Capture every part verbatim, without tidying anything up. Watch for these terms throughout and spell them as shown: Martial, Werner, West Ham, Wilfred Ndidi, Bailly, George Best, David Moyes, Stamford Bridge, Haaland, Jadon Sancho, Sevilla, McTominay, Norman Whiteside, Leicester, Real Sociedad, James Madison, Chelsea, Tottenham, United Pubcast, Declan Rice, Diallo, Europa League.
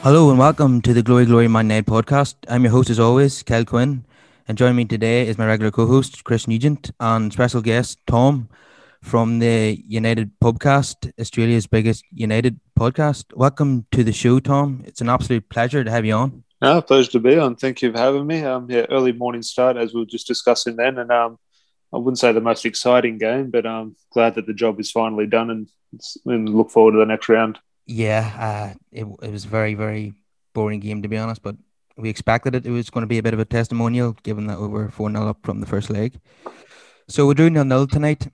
Hello and welcome to the Glory Glory Man United podcast. I'm your host as always, Kel Quinn, and joining me today is my regular co-host, Chris Nugent, and special guest, Tom, from the United Pubcast, Australia's biggest United podcast. Welcome to the show, Tom. It's an absolute pleasure to have you on. No, pleasure to be on. Thank you for having me. Um, yeah, early morning start, as we were just discussing then, and um, I wouldn't say the most exciting game, but I'm glad that the job is finally done and, and look forward to the next round. Yeah, uh, it, it was a very, very boring game, to be honest, but we expected it. It was going to be a bit of a testimonial, given that we were four nil up from the first leg. So we drew nil nil tonight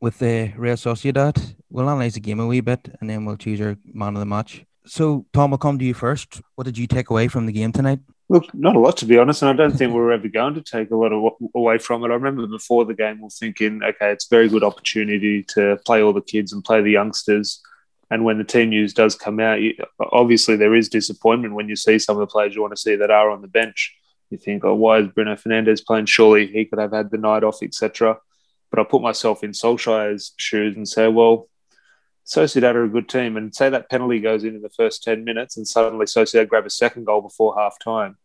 with the Real Sociedad. We'll analyse the game a wee bit, and then we'll choose our man of the match. So, Tom, I'll come to you first. What did you take away from the game tonight? Look, not a lot, to be honest, and I don't think we were ever going to take a lot of away from it. I remember before the game, we were thinking, okay, it's a very good opportunity to play all the kids and play the youngsters. And when the team news does come out, you, obviously there is disappointment when you see some of the players you want to see that are on the bench. You think, oh, why is Bruno Fernandes playing? Surely he could have had the night off, et cetera. But I put myself in Solskjaer's shoes and say, well, Sociedad are a good team. And say that penalty goes in in the first ten minutes and suddenly Sociedad grab a second goal before half-time.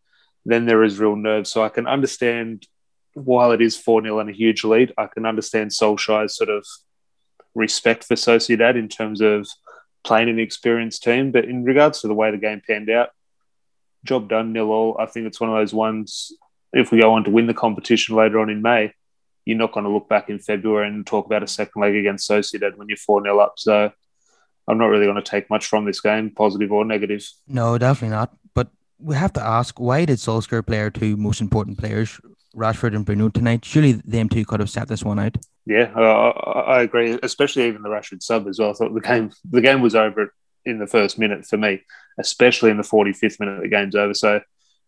Then there is real nerve. So I can understand, while it is four nil and a huge lead, I can understand Solskjaer's sort of respect for Sociedad in terms of playing an experienced team. But in regards to the way the game panned out, job done, nil all. I think it's one of those ones, if we go on to win the competition later on in May, you're not going to look back in February and talk about a second leg against Sociedad when you're four nil up. So I'm not really going to take much from this game, positive or negative. No, definitely not. But we have to ask, why did Solskjaer play our two most important players, Rashford and Bruno, tonight? Surely them two could have sat this one out. Yeah, uh, I agree, especially even the Rashford sub as well. I thought the game the game was over in the first minute for me, especially in the forty-fifth minute, the game's over. So,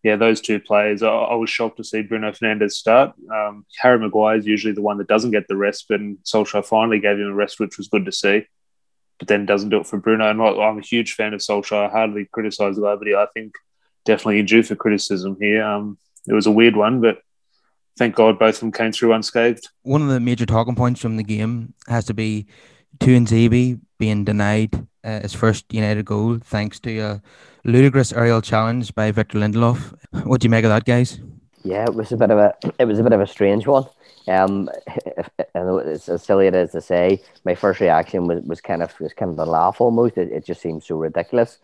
yeah, those two players. I, I was shocked to see Bruno Fernandes start. Um, Harry Maguire is usually the one that doesn't get the rest, but Solskjaer finally gave him a rest, which was good to see, but then doesn't do it for Bruno. And I'm a huge fan of Solskjaer. I hardly criticise the lady. I think definitely due for criticism here. Um, it was a weird one, but thank God both of them came through unscathed. One of the major talking points from the game has to be Toon Zebi being denied uh, his first United goal thanks to a ludicrous aerial challenge by Victor Lindelof. What do you make of that, guys? Yeah, it was a bit of a it was a bit of a strange one. Um, I know it's as silly it is to say. My first reaction was, was kind of was kind of a laugh almost. It, it just seemed so ridiculous.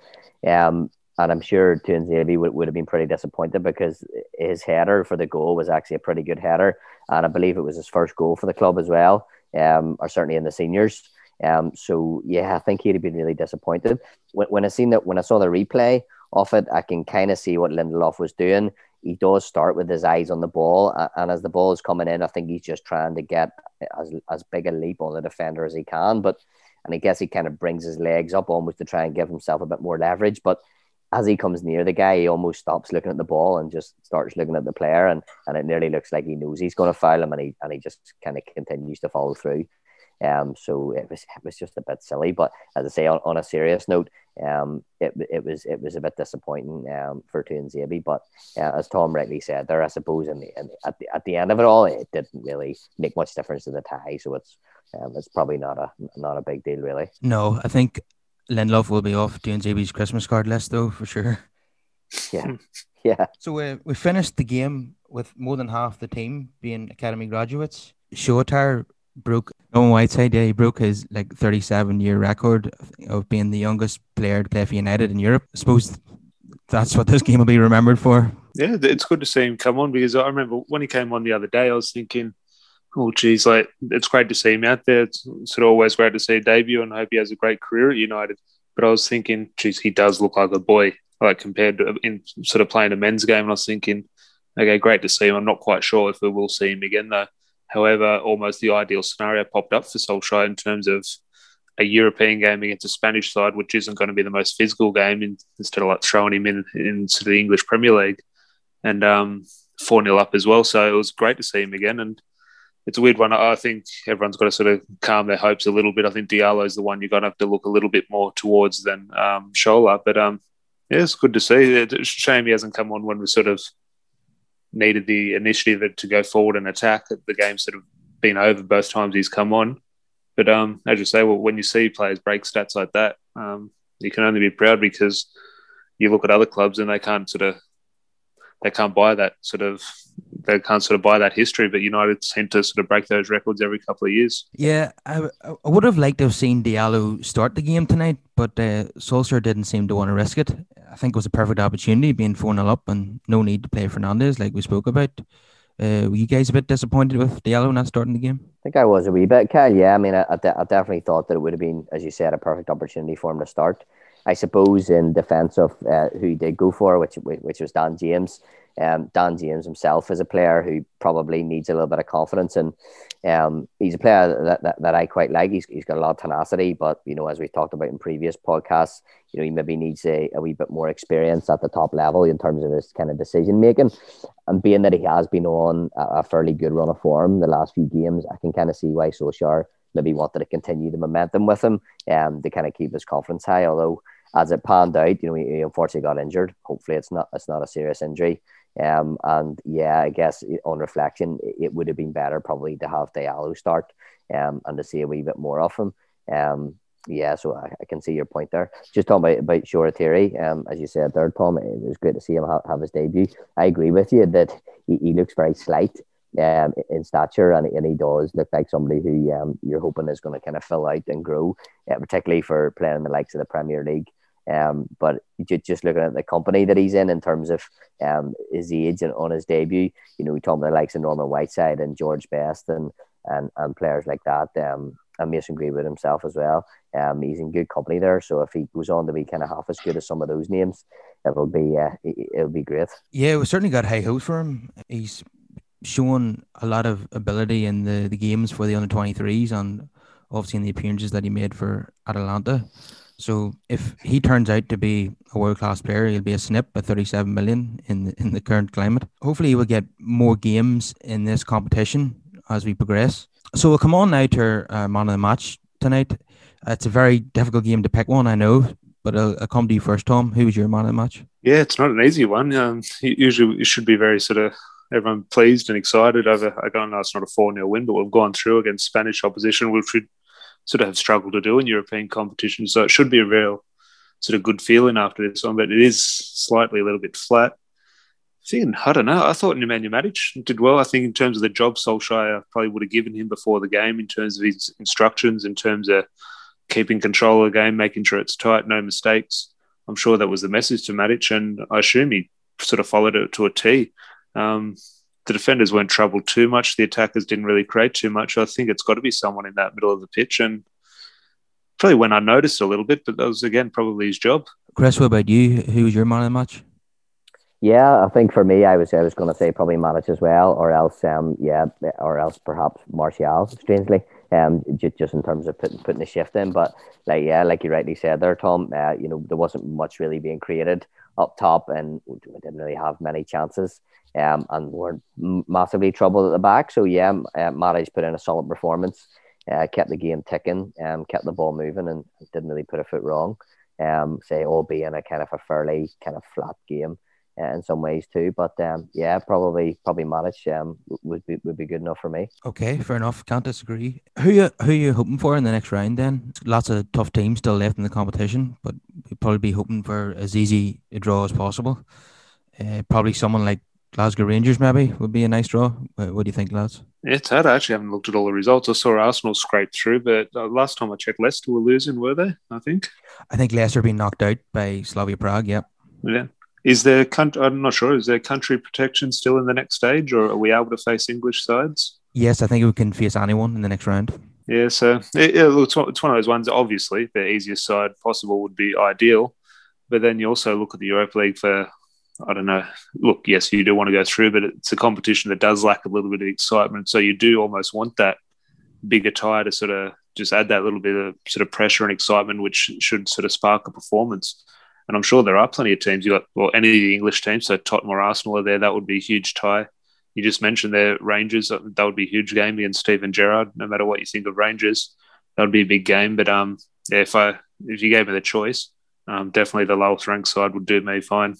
Um. And I'm sure Toon Zebi would, would have been pretty disappointed because his header for the goal was actually a pretty good header. And I believe it was his first goal for the club as well, um, or certainly in the seniors. Um, so, yeah, I think he'd have been really disappointed. When, when I seen that, when I saw the replay of it, I can kind of see what Lindelof was doing. He does start with his eyes on the ball. And as the ball is coming in, I think he's just trying to get as, as big a leap on the defender as he can. But and I guess he kind of brings his legs up almost to try and give himself a bit more leverage. But as he comes near the guy, he almost stops looking at the ball and just starts looking at the player, and, and it nearly looks like he knows he's going to foul him, and he and he just kind of continues to follow through. Um, so it was it was just a bit silly, but as I say, on, on a serious note, um, it it was it was a bit disappointing um for Toon Zebi, but uh, as Tom rightly said, there I suppose, and at the at the end of it all, it didn't really make much difference to the tie, so it's um, it's probably not a not a big deal really. No, I think Lindelof will be off Toon Zebi's Christmas card list, though, for sure. Yeah, yeah. So uh, we finished the game with more than half the team being academy graduates. Shoretire broke Owen Whiteside. Yeah, he broke his like thirty-seven-year record of being the youngest player to play for United in Europe. I suppose that's what this game will be remembered for. Yeah, it's good to see him come on, because I remember when he came on the other day, I was thinking, oh, geez, like, it's great to see him out there. It's sort of always great to see a debut, and I hope he has a great career at United. But I was thinking, geez, he does look like a boy, like compared to in sort of playing a men's game. And I was thinking, okay, great to see him. I'm not quite sure if we will see him again, though. However, almost the ideal scenario popped up for Solskjaer in terms of a European game against a Spanish side, which isn't going to be the most physical game, in, instead of like throwing him in into the English Premier League, and um, four nil up as well. So it was great to see him again. And it's a weird one. I think everyone's got to sort of calm their hopes a little bit. I think Diallo is the one you're going to have to look a little bit more towards than um, Shola. But um, yeah, it's good to see. It's a shame he hasn't come on when we sort of needed the initiative to go forward and attack. The game sort of been over both times he's come on. But um, as you say, well, when you see players break stats like that, um, you can only be proud, because you look at other clubs and they can't sort of they can't buy that sort of they can't sort of buy that history. But United tend to sort of break those records every couple of years. Yeah, I, I would have liked to have seen Diallo start the game tonight, but uh, Solskjaer didn't seem to want to risk it. I think it was a perfect opportunity, being four nil up and no need to play Fernandes like we spoke about. Uh, were you guys a bit disappointed with Diallo not starting the game? I think I was a wee bit, Kyle. Yeah, I mean, I, I, de- I definitely thought that it would have been, as you said, a perfect opportunity for him to start. I suppose in defence of uh, who he did go for, which which was Dan James. Um, Dan James himself is a player who probably needs a little bit of confidence, and um, he's a player that, that, that I quite like. He's he's got a lot of tenacity, but you know, as we've talked about in previous podcasts, you know, he maybe needs a, a wee bit more experience at the top level in terms of his kind of decision making. And being that he has been on a, a fairly good run of form the last few games, I can kind of see why Solskjaer maybe wanted to continue the momentum with him, um, to kind of keep his confidence high. Although, as it panned out, you know, he, he unfortunately got injured. Hopefully, it's not it's not a serious injury. Um, and yeah, I guess on reflection, it would have been better probably to have Diallo start, um, and to see a wee bit more of him. Um, yeah, so I, I can see your point there. Just talking about, about Shoretire, um, as you said there, Tom, it was great to see him have, have his debut. I agree with you that he, he looks very slight um, in stature, and, and he does look like somebody who um, you're hoping is going to kind of fill out and grow, uh, particularly for playing the likes of the Premier League. Um, but just looking at the company that he's in, in terms of um, his age and on his debut, you know, we talked about the likes of Norman Whiteside and George Best and and, and players like that, um, and Mason Greenwood himself as well. Um, he's in good company there. So if he goes on to be kind of half as good as some of those names, it'll be uh, it'll be great. Yeah, we certainly got high hopes for him. He's shown a lot of ability in the, the games for the under twenty-threes, and obviously in the appearances that he made for Atalanta. So if he turns out to be a world-class player, he'll be a snip at thirty-seven million in the, in the current climate. Hopefully he will get more games in this competition as we progress. So we'll come on now to our man of the match tonight. It's a very difficult game to pick one, I know, but I'll, I'll come to you first, Tom. Who was your man of the match? Yeah, it's not an easy one. Um, usually it should be very sort of everyone pleased and excited over, I don't know, it's not a four nil win, but we've gone through against Spanish opposition, which we sort of have struggled to do in European competitions. So it should be a real sort of good feeling after this one, but it is slightly a little bit flat. I, think, I don't know. I thought Nemanja Matic did well. I think in terms of the job Solskjaer probably would have given him before the game, in terms of his instructions, in terms of keeping control of the game, making sure it's tight, no mistakes. I'm sure that was the message to Matic, and I assume he sort of followed it to a T. Um, the defenders weren't troubled too much. The attackers didn't really create too much. I think it's got to be someone in that middle of the pitch, and probably went unnoticed a little bit, but that was, again, probably his job. Chris, what about you? Who was your man of the match? Yeah, I think for me, I was I was going to say probably Matic as well, or else, um, yeah, or else perhaps Martial, strangely, um, just in terms of putting putting the shift in. But like yeah, like you rightly said there, Tom, uh, you know, there wasn't much really being created up top, and we didn't really have many chances. Um, and weren't massively troubled at the back. So, yeah, uh, Matic put in a solid performance, uh, kept the game ticking, um, kept the ball moving, and didn't really put a foot wrong. Um, say, all being a kind of a fairly kind of flat game uh, in some ways too. But, um, yeah, probably probably Matic um, would be would be good enough for me. Okay, fair enough. Can't disagree. Who you, who are you hoping for in the next round then? Lots of tough teams still left in the competition, but we'd probably be hoping for as easy a draw as possible. Uh, probably someone like Glasgow Rangers maybe would be a nice draw. What do you think, lads? It's hard. I actually haven't looked at all the results. I saw Arsenal scrape through, but last time I checked, Leicester were losing, were they? I think. I think Leicester being knocked out by Slavia Prague. Yep. Yeah. Is there country? I'm not sure. Is there country protection still in the next stage, or are we able to face English sides? Yes, I think we can face anyone in the next round. Yeah. So it, it's one of those ones. Obviously, the easiest side possible would be ideal, but then you also look at the Europa League for. I don't know. Look, yes, you do want to go through, but it's a competition that does lack a little bit of excitement. So you do almost want that bigger tie to sort of just add that little bit of sort of pressure and excitement, which should sort of spark a performance. And I'm sure there are plenty of teams. You got, well, any of the English teams, so Tottenham or Arsenal are there. That would be a huge tie. You just mentioned their Rangers. That would be a huge game against Steven Gerrard. No matter what you think of Rangers, that would be a big game. But um, yeah, if I if you gave me the choice, um, definitely the lowest ranked side would do me fine.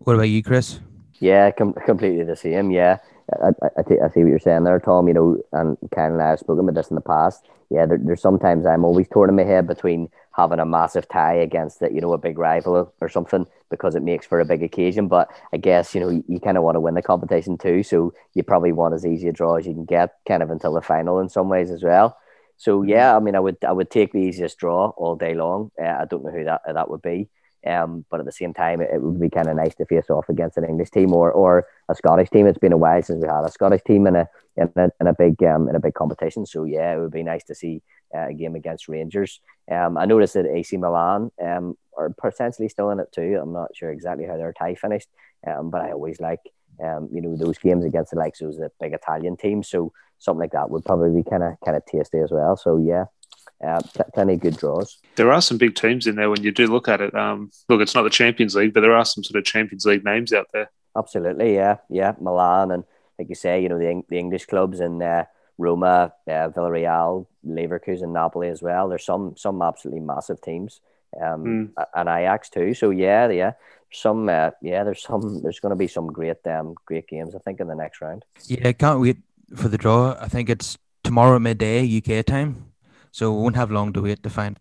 What about you, Chris? Yeah, com- completely the same. Yeah, I, I, I, t- I see what you're saying there, Tom, you know, and Ken and I have spoken about this in the past. Yeah, there, there's sometimes I'm always torn in my head between having a massive tie against it, you know, a big rival or something, because it makes for a big occasion. But I guess, you know, you, you kind of want to win the competition too, so you probably want as easy a draw as you can get, kind of until the final in some ways as well. So yeah, I mean, I would I would take the easiest draw all day long. Uh, I don't know who that that would be, um, but at the same time, it, it would be kind of nice to face off against an English team or or a Scottish team. It's been a while since we had a Scottish team in a in a, in a big um, in a big competition. So yeah, it would be nice to see uh, a game against Rangers. Um, I noticed that A C Milan um are potentially still in it too. I'm not sure exactly how their tie finished, um, but I always like um you know those games against the likes of the big Italian teams. So something like that would probably be kind of kind of tasty as well. So yeah, uh, pl- plenty of good draws. There are some big teams in there when you do look at it. Um, look, it's not the Champions League, but there are some sort of Champions League names out there. Absolutely, yeah, yeah. Milan and, like you say, you know the the English clubs and uh, Roma, uh, Villarreal, Leverkusen, Napoli as well. There's some some absolutely massive teams, um, mm. and Ajax too. So yeah, yeah. Some uh, yeah, there's some. There's going to be some great um great games, I think, in the next round. Yeah, can't wait for the draw. I think it's tomorrow midday U K time, so we won't have long to wait to find.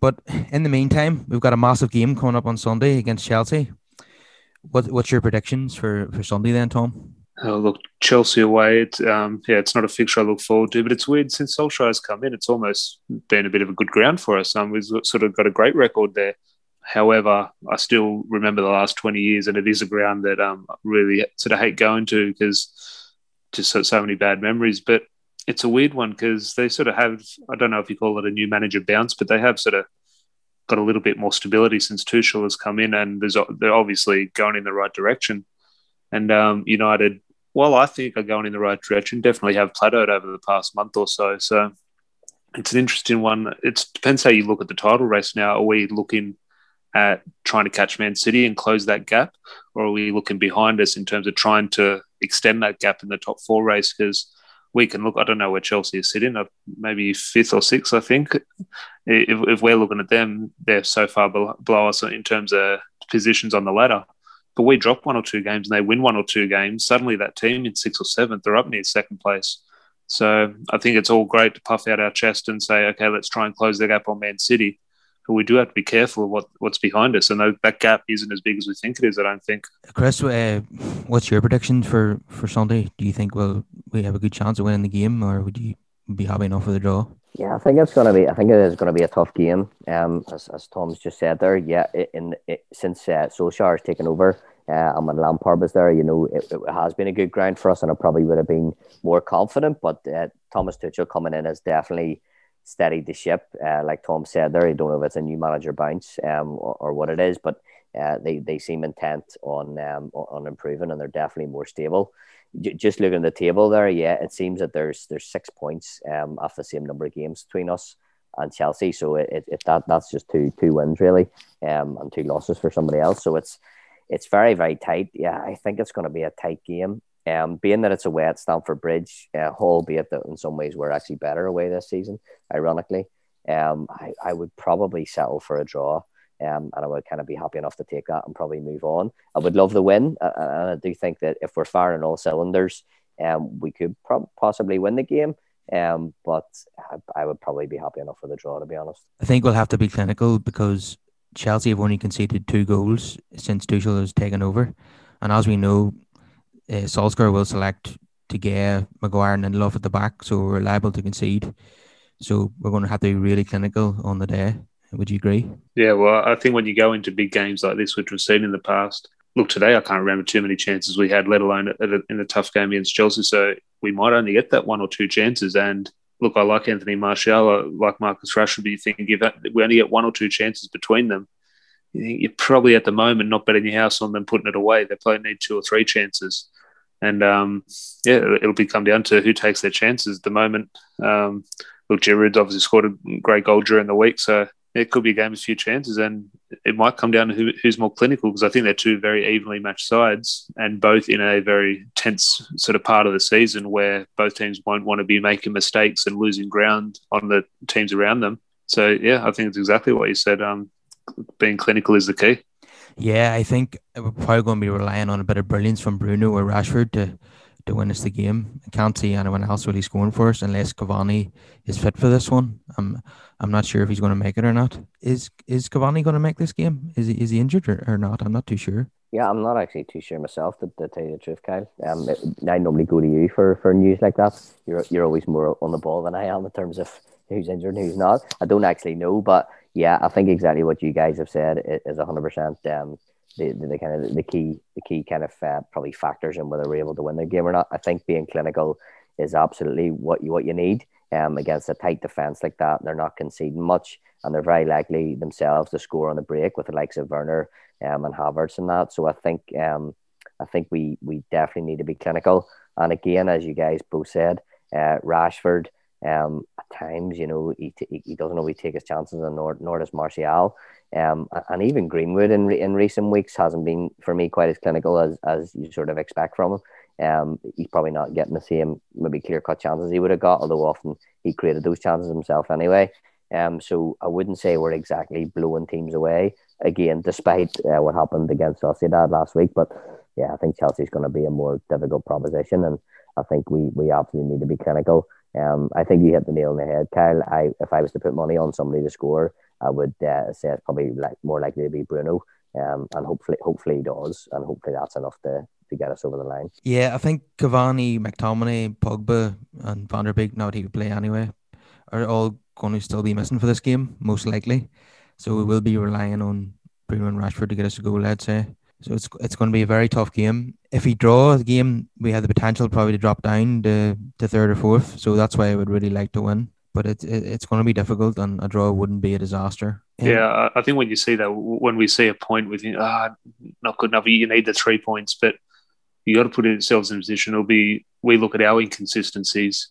But in the meantime, we've got a massive game coming up on Sunday against Chelsea. What What's your predictions for, for Sunday then, Tom? Oh, look, Chelsea away. It, um, yeah, it's not a fixture I look forward to, but it's weird since Solskjaer's come in. It's almost been a bit of a good ground for us. Um, we've sort of got a great record there. However, I still remember the last twenty years, and it is a ground that um I really sort of hate going to because just so, so many bad memories. But it's a weird one because they sort of have, I don't know if you call it a new manager bounce, but they have sort of got a little bit more stability since Tuchel has come in, and there's, they're obviously going in the right direction. And um, United, well, I think are going in the right direction, definitely have plateaued over the past month or so. So it's an interesting one. It depends how you look at the title race now. Are we looking at trying to catch Man City and close that gap, or are we looking behind us in terms of trying to extend that gap in the top four race? Because we can look, I don't know where Chelsea is sitting, maybe fifth or sixth, I think. If, if we're looking at them, they're so far below, below us in terms of positions on the ladder. But we drop one or two games and they win one or two games, suddenly that team in sixth or seventh, they're up near second place. So I think it's all great to puff out our chest and say, okay, let's try and close the gap on Man City. But we do have to be careful of what, what's behind us. And that gap isn't as big as we think it is, I don't think. Chris, uh, what's your prediction for, for Sunday? Do you think we'll, we have a good chance of winning the game, or would you be happy enough with a draw? Yeah, I think it's going to be. I think it is going to be a tough game. Um, as as Tom's just said there, yeah. In, in since uh, Solskjaer has taken over, uh, and when Lampard was there, you know, it, it has been a good ground for us, and I probably would have been more confident. But uh, Thomas Tuchel coming in has definitely steadied the ship. Uh, like Tom said there, I don't know if it's a new manager bounce um, or, or what it is, but uh, they, they seem intent on um, on improving, and they're definitely more stable. J- just looking at the table there, yeah, it seems that there's there's six points um, off the same number of games between us and Chelsea. So it, it that that's just two two wins really, um, and two losses for somebody else. So it's it's very very tight. Yeah, I think it's going to be a tight game. Um, being that it's away at Stamford Bridge, uh, albeit that in some ways we're actually better away this season, ironically, um, I, I would probably settle for a draw, um, and I would kind of be happy enough to take that and probably move on. I would love the win, uh, and I do think that if we're firing all cylinders, um, we could pro- possibly win the game, um, but I, I would probably be happy enough with a draw, to be honest. I think we'll have to be clinical because Chelsea have only conceded two goals since Tuchel has taken over, and as we know, Uh, Solskjaer will select De Gea, Maguire and Lindelof at the back, so we're liable to concede. So we're going to have to be really clinical on the day. Would you agree? Yeah, well, I think when you go into big games like this, which we've seen in the past, look, today I can't remember too many chances we had, let alone in a tough game against Chelsea, so we might only get that one or two chances. And look, I like Anthony Martial, I like Marcus Rashford, but you think if we only get one or two chances between them, you're probably at the moment not betting your house on them putting it away. They probably need two or three chances. And, um, yeah, it'll be come down to who takes their chances at the moment. Um, look, Giroud's obviously scored a great goal during the week, so it could be a game of few chances, and it might come down to who, who's more clinical, because I think they're two very evenly matched sides, and both in a very tense sort of part of the season where both teams won't want to be making mistakes and losing ground on the teams around them. So, yeah, I think it's exactly what you said. Um, being clinical is the key. Yeah, I think we're probably going to be relying on a bit of brilliance from Bruno or Rashford to, to win us the game. I can't see anyone else really scoring for us unless Cavani is fit for this one. I'm, I'm not sure if he's going to make it or not. Is is Cavani going to make this game? Is he, is he injured or, or not? I'm not too sure. Yeah, I'm not actually too sure myself, to, to tell you the truth, Kyle. Um, it, I normally go to you for, for news like that. You're you're always more on the ball than I am in terms of who's injured and who's not. I don't actually know, but yeah, I think exactly what you guys have said is one hundred percent um, the, the, the kind of the key the key kind of uh, probably factors in whether we're able to win the game or not. I think being clinical is absolutely what you what you need um, against a tight defence like that. They're not conceding much, and they're very likely themselves to score on the break with the likes of Werner um, and Havertz and that. So I think um, I think we we definitely need to be clinical. And again, as you guys both said, uh, Rashford um, at times, you know, he t- he doesn't always take his chances, and nor, nor does Martial. Um, and even Greenwood in re- in recent weeks hasn't been, for me, quite as clinical as, as you sort of expect from him. Um, he's probably not getting the same maybe clear-cut chances he would have got, although often he created those chances himself anyway. Um, so I wouldn't say we're exactly blowing teams away again, despite uh, what happened against Sociedad last week. But yeah, I think Chelsea's going to be a more difficult proposition, and I think we, we absolutely need to be clinical. Um, I think you hit the nail on the head, Kyle. I if I was to put money on somebody to score, I would uh, say it's probably like more likely to be Bruno, um, and hopefully, hopefully he does, and hopefully that's enough to. to get us over the line. Yeah, I think Cavani, McTominay, Pogba and Van der Beek, not he would play anyway, are all going to still be missing for this game, most likely. So we will be relying on Bruno and Rashford to get us a goal, I'd say. So it's it's going to be a very tough game. If we draw the game, we have the potential probably to drop down to, to third or fourth. So that's why I would really like to win. But it, it, it's going to be difficult, and a draw wouldn't be a disaster. Yeah, yeah I think when you see that, when we see a point with, ah, not good enough, you need the three points, but you got to put yourselves in a position. It'll be, we look at our inconsistencies.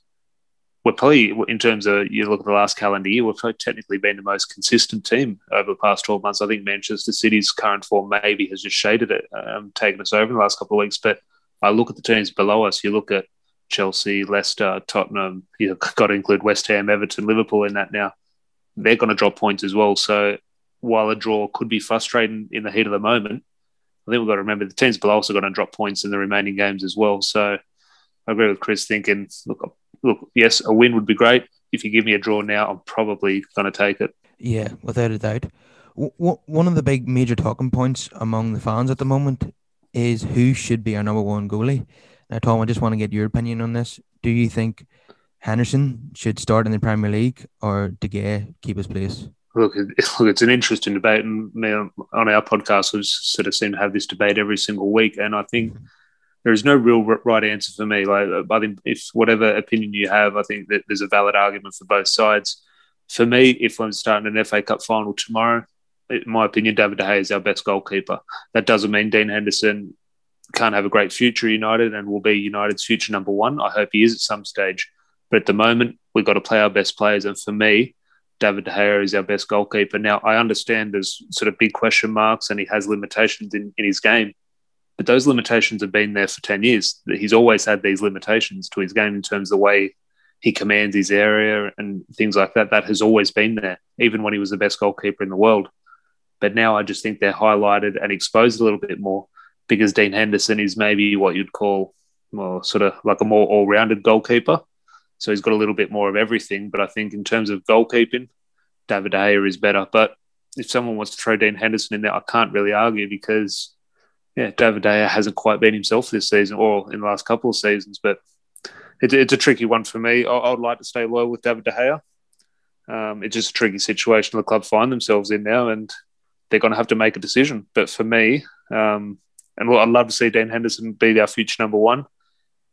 We're probably, in terms of, you look at the last calendar year, we've technically been the most consistent team over the past twelve months. I think Manchester City's current form maybe has just shaded it, um, taken us over in the last couple of weeks. But I look at the teams below us. You look at Chelsea, Leicester, Tottenham. You've got to include West Ham, Everton, Liverpool in that now. They're going to drop points as well. So while a draw could be frustrating in the heat of the moment, I think we've got to remember the teams below us are going to drop points in the remaining games as well. So I agree with Chris thinking, look, look, yes, a win would be great. If you give me a draw now, I'm probably going to take it. Yeah, without a doubt. W- one of the big major talking points among the fans at the moment is who should be our number one goalie. Now, Tom, I just want to get your opinion on this. Do you think Henderson should start in the Premier League, or De Gea keep his place? Look, it's an interesting debate, and on our podcast we sort of seem to have this debate every single week, and I think there is no real right answer for me. Like, I think if whatever opinion you have, I think that there's a valid argument for both sides. For me, if I'm starting an F A Cup final tomorrow, in my opinion, David De Gea is our best goalkeeper. That doesn't mean Dean Henderson can't have a great future at United and will be United's future number one. I hope he is at some stage. But at the moment, we've got to play our best players, and for me, David De Gea is our best goalkeeper. Now, I understand there's sort of big question marks and he has limitations in, in his game, but those limitations have been there for ten years. He's always had these limitations to his game in terms of the way he commands his area and things like that. That has always been there, even when he was the best goalkeeper in the world. But now I just think they're highlighted and exposed a little bit more because Dean Henderson is maybe what you'd call well, sort of like a more all-rounded goalkeeper. So he's got a little bit more of everything. But I think in terms of goalkeeping, David De Gea is better. But if someone wants to throw Dean Henderson in there, I can't really argue because, yeah, David De Gea hasn't quite been himself this season or in the last couple of seasons. But it, it's a tricky one for me. I, I would like to stay loyal with David De Gea. Um, it's just a tricky situation the club find themselves in now, and they're going to have to make a decision. But for me, um, and I'd love to see Dean Henderson be our future number one.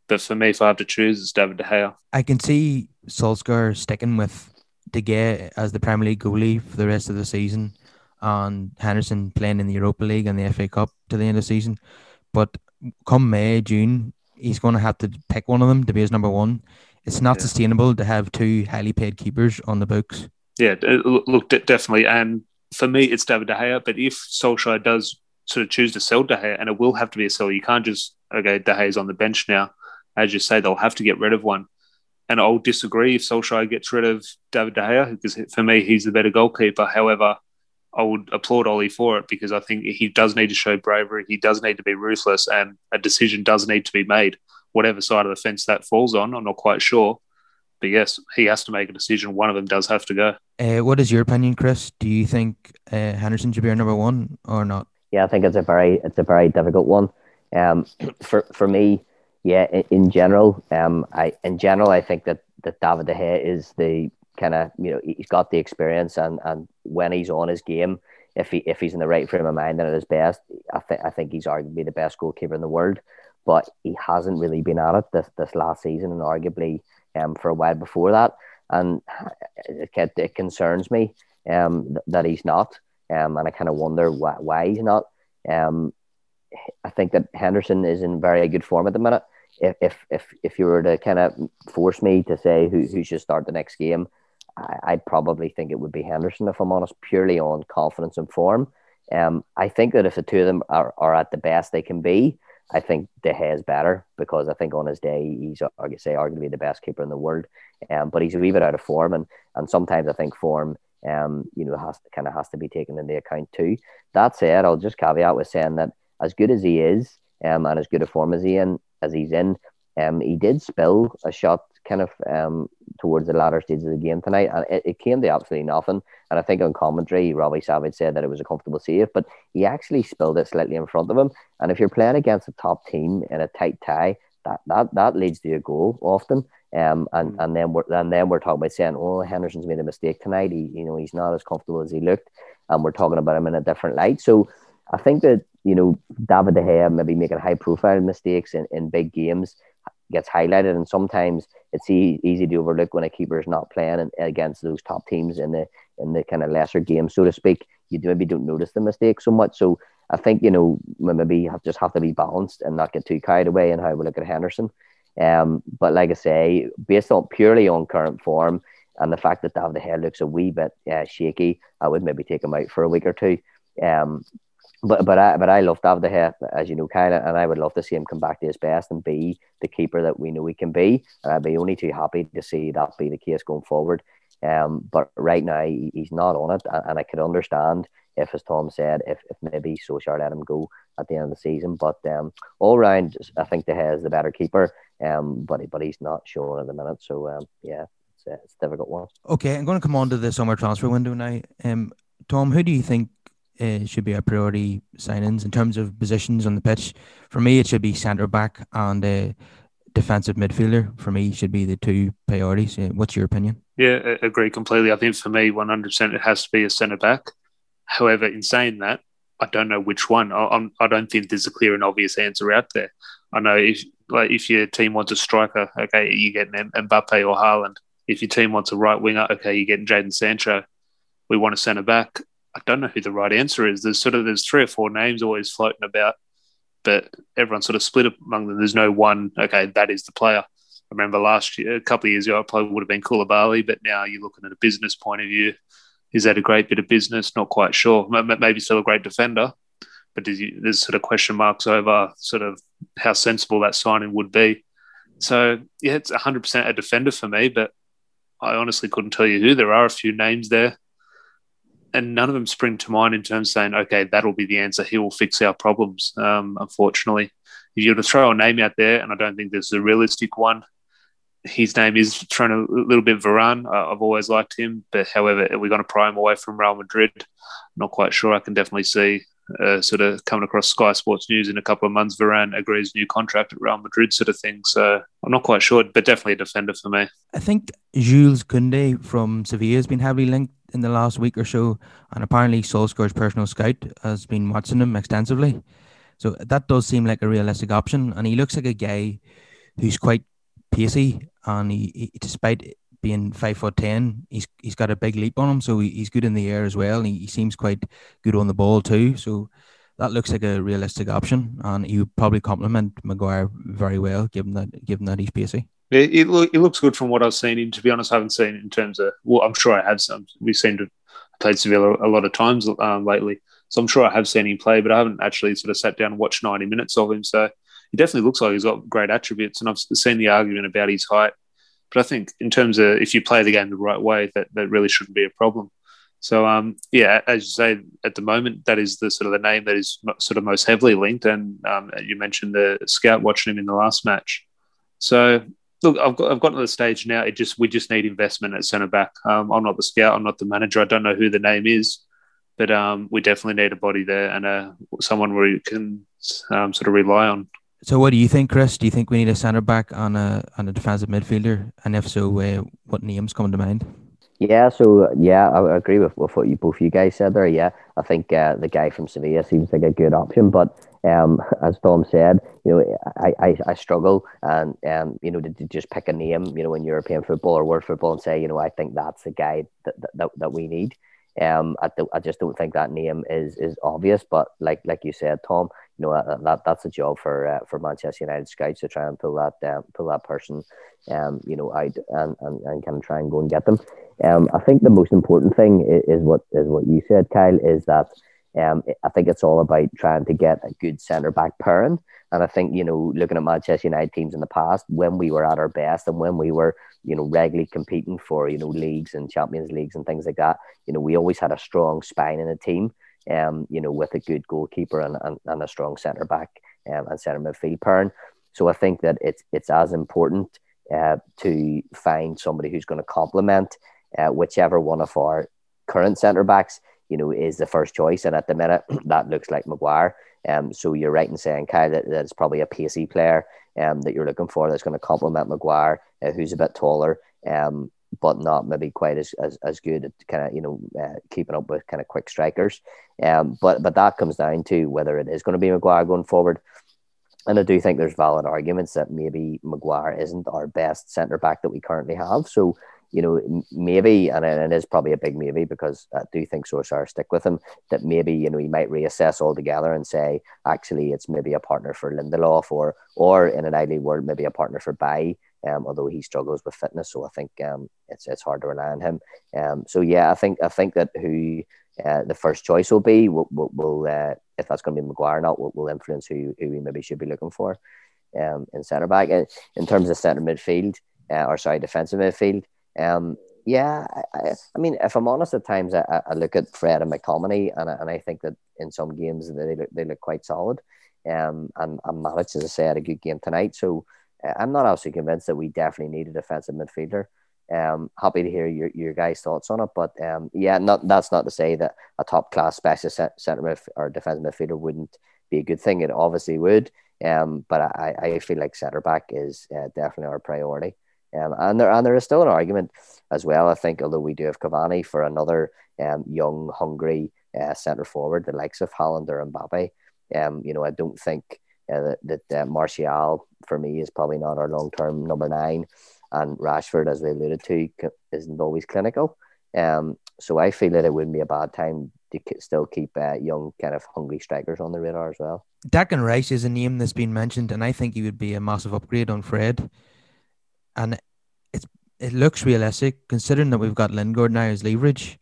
But for me, if I have to choose, it's David De Gea. I can see Solskjaer sticking with De Gea as the Premier League goalie for the rest of the season and Henderson playing in the Europa League and the F A Cup to the end of the season. But come May, June, he's going to have to pick one of them to be his number one. It's not yeah. sustainable to have two highly paid keepers on the books. Yeah, look, definitely. And for me, it's David De Gea. But if Solskjaer does sort of choose to sell De Gea, and it will have to be a sell, you can't just, okay, De Gea's on the bench now. As you say, they'll have to get rid of one. And I'll disagree if Solskjaer gets rid of David De Gea, because for me, he's the better goalkeeper. However, I would applaud Oli for it because I think he does need to show bravery. He does need to be ruthless, and a decision does need to be made. whatever side of the fence that falls on, I'm not quite sure. But yes, he has to make a decision. One of them does have to go. Uh, what is your opinion, Chris? Do you think uh, Henderson should be our number one or not? Yeah, I think it's a very it's a very difficult one. Um, for for me, yeah, in, in general, um, I in general I think that, that David De Gea is the kind of, you know, he's got the experience, and, and when he's on his game, if he if he's in the right frame of mind and at his best, I think I think he's arguably the best goalkeeper in the world. But he hasn't really been at it this this last season, and arguably um for a while before that, and it, it concerns me um that he's not, um and I kind of wonder why, why he's not. Um, I think that Henderson is in very good form at the minute. If if if, if you were to kind of force me to say who who should start the next game, I'd probably think it would be Henderson, if I'm honest, purely on confidence and form. Um, I think that if the two of them are, are at the best they can be, I think De Gea is better, because I think on his day he's, I could say, arguably the best keeper in the world. Um, but he's a wee bit out of form, and and sometimes I think form, um, you know, has kind of has to be taken into account too. That said, I'll just caveat with saying that as good as he is, um, and as good a form as he in as he's in, um, he did spill a shot kind of um towards the latter stages of the game tonight, and it, it came to absolutely nothing. And I think on commentary, Robbie Savage said that it was a comfortable save, but he actually spilled it slightly in front of him. And if you're playing against a top team in a tight tie, that that that leads to a goal often. Um, and and then we're and then we're talking about saying, oh, Henderson's made a mistake tonight. He, you know, he's not as comfortable as he looked, and we're talking about him in a different light. So I think that, you know, David De Gea maybe making high profile mistakes in, in big games gets highlighted, and sometimes it's e- easy to overlook when a keeper is not playing and against those top teams in the in the kind of lesser game, so to speak. You maybe don't notice the mistake so much. So I think, you know, maybe you have, just have to be balanced and not get too carried away in how we look at Henderson. Um, but like I say, based on purely on current form and the fact that David De Gea looks a wee bit uh, shaky, I would maybe take him out for a week or two. Um, But but I but I love David De Gea, as you know, Kyle, and I would love to see him come back to his best and be the keeper that we know he can be. And I'd be only too happy to see that be the case going forward. Um, but right now he, he's not on it, and I could understand if, as Tom said, if, if maybe Solskjaer let him go at the end of the season. But um, all round, I think De Gea is the better keeper. Um, but but he's not showing at the minute. So um, yeah, it's a, it's a difficult one. Okay, I'm going to come on to the summer transfer window now. Um, Tom, who do you think Uh, should be our priority signings in terms of positions on the pitch? For me, it should be centre back and uh, defensive midfielder. For me, should be the two priorities. Uh, what's your opinion? Yeah, I agree completely. I think for me, one hundred percent it has to be a centre back. However, in saying that, I don't know which one. I, I'm, I don't think there's a clear and obvious answer out there. I know if like if your team wants a striker, okay, you get an Mbappe or Haaland. If your team wants a right winger, okay, you get Jadon Sancho. We want a centre back. I don't know who the right answer is. There's sort of there's three or four names always floating about, but everyone's sort of split among them. There's no one, okay, that is the player. I remember last year, a couple of years ago, I probably would have been Koulibaly, but now you're looking at a business point of view. Is that a great bit of business? Not quite sure. Maybe still a great defender, but there's sort of question marks over sort of how sensible that signing would be. So, yeah, it's one hundred percent a defender for me, but I honestly couldn't tell you who. There are a few names there, and none of them spring to mind in terms of saying, okay, that'll be the answer. He will fix our problems, um, unfortunately. If you were to throw a name out there, and I don't think there's a realistic one, his name is thrown a little bit Varane. Uh, I've always liked him, but however, we're going to pry him away from Real Madrid. I'm not quite sure. I can definitely see uh, sort of coming across Sky Sports News in a couple of months, Varane agrees new contract at Real Madrid sort of thing. So I'm not quite sure, but definitely a defender for me. I think Jules Koundé from Sevilla has been heavily linked in the last week or so, and apparently Solskjaer's personal scout has been watching him extensively. So that does seem like a realistic option, and he looks like a guy who's quite pacey, and he, he despite being five foot ten, he's he's got a big leap on him, so he, he's good in the air as well. He, he seems quite good on the ball too, so that looks like a realistic option, and he would probably complement Maguire very well, given that given that he's pacey. It, it, look, it looks good from what I've seen him. To be honest, I haven't seen it in terms of... Well, I'm sure I have some. We seem to have played Sevilla a lot of times um, lately. So I'm sure I have seen him play, but I haven't actually sort of sat down and watched ninety minutes of him. So he definitely looks like he's got great attributes, and I've seen the argument about his height. But I think in terms of if you play the game the right way, that, that really shouldn't be a problem. So, um, yeah, as you say, at the moment, that is the sort of the name that is sort of most heavily linked. And um, you mentioned the scout watching him in the last match. So look, I've got I've got to the stage now. It just we just need investment at centre back. Um, I'm not the scout. I'm not the manager. I don't know who the name is, but um, we definitely need a body there and a someone we can um, sort of rely on. So what do you think, Chris? Do you think we need a centre back on a on a defensive midfielder? And if so, uh, what names come to mind? Yeah, so yeah, I agree with, with what you both you guys said there. Yeah, I think uh, the guy from Sevilla seems like a good option, but um, as Tom said, you know, I, I, I struggle and um, you know, to, to just pick a name, you know, in European football or world football and say, you know, I think that's the guy that that, that we need. Um, I th- I just don't think that name is, is obvious, but like like you said, Tom, you know, uh, that that's a job for uh, for Manchester United scouts to try and pull that uh, pull that person, um, you know, out and, and, and kind of try and go and get them. Um, I think the most important thing is, is what is what you said, Kyle, is that um, I think it's all about trying to get a good centre back pairing. And I think, you know, looking at Manchester United teams in the past, when we were at our best and when we were, you know, regularly competing for, you know, leagues and Champions Leagues and things like that, you know, we always had a strong spine in the team, um, you know, with a good goalkeeper and, and, and a strong centre back um, and centre midfield pairing. So I think that it's it's as important uh, to find somebody who's going to complement uh, whichever one of our current centre backs, you know, is the first choice. And at the minute, that looks like Maguire. Um, so you're right in saying, Kyle, that, that it's probably a pacey player um, that you're looking for that's going to complement Maguire, uh, who's a bit taller, um, but not maybe quite as as, as good at kind of, you know, uh, keeping up with kind of quick strikers. Um, but but that comes down to whether it is going to be Maguire going forward. And I do think there's valid arguments that maybe Maguire isn't our best centre-back that we currently have. So, you know, maybe, and it is probably a big maybe because I do think Solskjaer stick with him, that maybe, you know, he might reassess altogether and say, actually, it's maybe a partner for Lindelof or, or in an ideal world, maybe a partner for Bailly, um, although he struggles with fitness. So I think um, it's it's hard to rely on him. Um, so, yeah, I think I think that who uh, the first choice will be, will, will, will uh, if that's going to be Maguire or not, will, will influence who, who we maybe should be looking for um, in centre-back. In terms of centre midfield, uh, or sorry, defensive midfield, Um. Yeah, I, I mean, if I'm honest, at times I, I look at Fred and McTominay, and I, and I think that in some games they look, they look quite solid. Um, and, and Matic, as I say, had a good game tonight. So I'm not absolutely convinced that we definitely need a defensive midfielder. Um, happy to hear your, your guys' thoughts on it, but um, yeah, not that's not to say that a top class specialist centre midf- or defensive midfielder wouldn't be a good thing. It obviously would. Um, but I, I feel like centre back is uh, definitely our priority. Um, and there and there is still an argument as well, I think, although we do have Cavani, for another um, young, hungry uh, centre forward, the likes of Haaland or Mbappe. Um, you know, I don't think uh, that, that uh, Martial, for me, is probably not our long-term number nine. And Rashford, as we alluded to, isn't always clinical. Um, so I feel that it wouldn't be a bad time to still keep uh, young, kind of hungry strikers on the radar as well. Declan Rice is a name that's been mentioned, and I think he would be a massive upgrade on Fred. And it's, it looks realistic, considering that we've got Lingard now as leverage.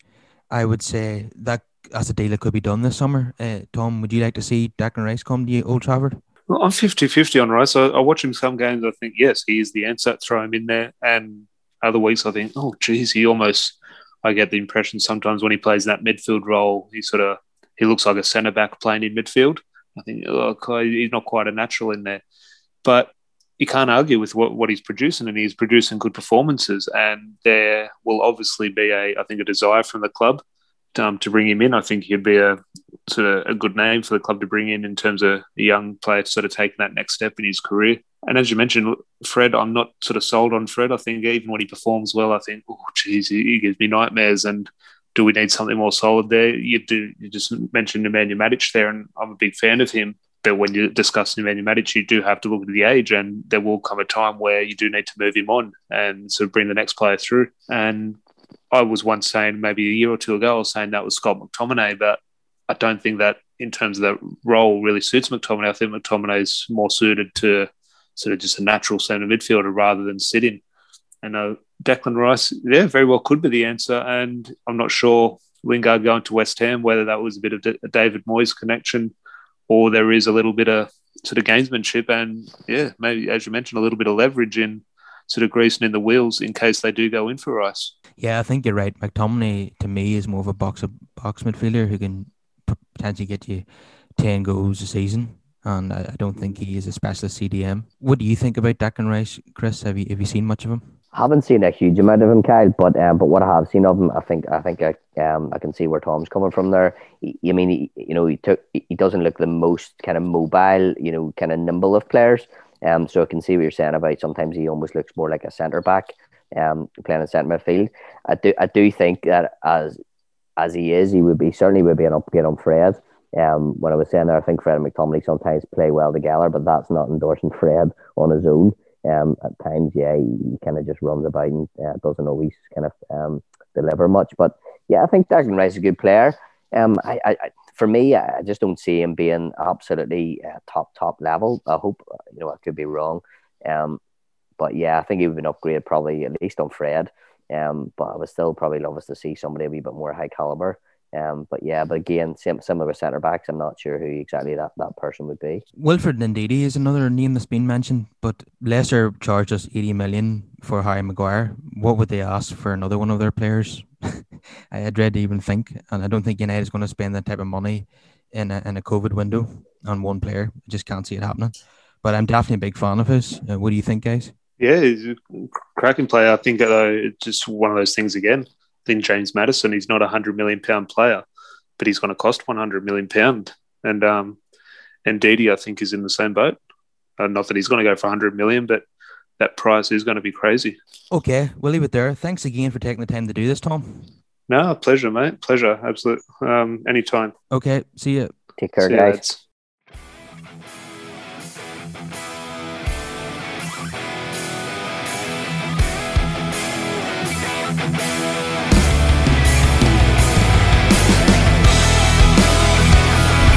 I would say that that's a deal that could be done this summer. Uh, Tom, would you like to see Declan Rice come to Old Trafford? Well, I'm fifty-fifty on Rice. I, I watch him some games, I think, yes, he is the answer, throw him in there. And other weeks I think, oh, geez, he almost, I get the impression sometimes when he plays that midfield role, he sort of, he looks like a centre-back playing in midfield. I think, oh, he's not quite a natural in there. But you can't argue with what, what he's producing, and he's producing good performances, and there will obviously be a, I think, a desire from the club um, to bring him in. I think he'd be a sort of a good name for the club to bring in in terms of a young player to sort of take that next step in his career. And as you mentioned, Fred, I'm not sort of sold on Fred. I think even when he performs well, I think, oh, geez, he gives me nightmares, and do we need something more solid there? You do. You just mentioned Nemanja Matic there, and I'm a big fan of him. But when you discuss Nemanja Matic, you do have to look at the age, and there will come a time where you do need to move him on and sort of bring the next player through. And I was once saying, maybe a year or two ago, I was saying that was Scott McTominay, but I don't think that in terms of that role really suits McTominay. I think McTominay is more suited to sort of just a natural centre midfielder rather than sit-in. And uh, Declan Rice, yeah, very well could be the answer, and I'm not sure Lingard going to West Ham, whether that was a bit of a David Moyes connection, or there is a little bit of sort of gamesmanship and, yeah, maybe, as you mentioned, a little bit of leverage in sort of greasing in the wheels in case they do go in for Rice. Yeah, I think you're right. McTominay, to me, is more of a box, a box midfielder who can potentially get you ten goals a season. and I, I don't think he is a specialist C D M. What do you think about Declan Rice, Chris? Have you have you seen much of him? I haven't seen a huge amount of him, Kyle, but um, but what I have seen of him, I think I think I um I can see where Tom's coming from there. He, I mean, he, you know, he took he doesn't look the most kind of mobile, you know, kind of nimble of players. Um, so I can see what you're saying about sometimes he almost looks more like a centre back, um, playing in centre midfield. I do I do think that as as he is, he would be certainly would be an upgrade on Fred. Um, when I was saying there, I think Fred and McTominay sometimes play well together, but that's not endorsing Fred on his own. Um, at times, yeah, he, he kind of just runs about and uh, doesn't always kind of um, deliver much. But yeah, I think Declan Rice is a good player. Um, I, I, I for me, I just don't see him being absolutely uh, top top level. I hope, you know, I could be wrong. Um, but yeah, I think he would be an upgrade probably at least on Fred. Um, but I would still probably love us to see somebody a wee bit more high caliber. Um, but yeah, but again, some similar centre backs. I'm not sure who exactly that, that person would be. Wilfred Ndidi is another name that's been mentioned, but Leicester charged us eighty million for Harry Maguire. What would they ask for another one of their players? I dread to even think, and I don't think United is going to spend that type of money in a, in a COVID window on one player. I just can't see it happening. But I'm definitely a big fan of his. Uh, what do you think, guys? Yeah, he's a cracking player. I think though it's just one of those things again. Then James Madison, he's not a hundred million pound player, but he's going to cost one hundred million pound. And um, and Ndidi, I think, is in the same boat. Uh, not that he's going to go for a hundred million, but that price is going to be crazy. Okay, we'll leave it there. Thanks again for taking the time to do this, Tom. No, pleasure, mate. Pleasure, absolute. Um, anytime. Okay, see you. Take care, guys.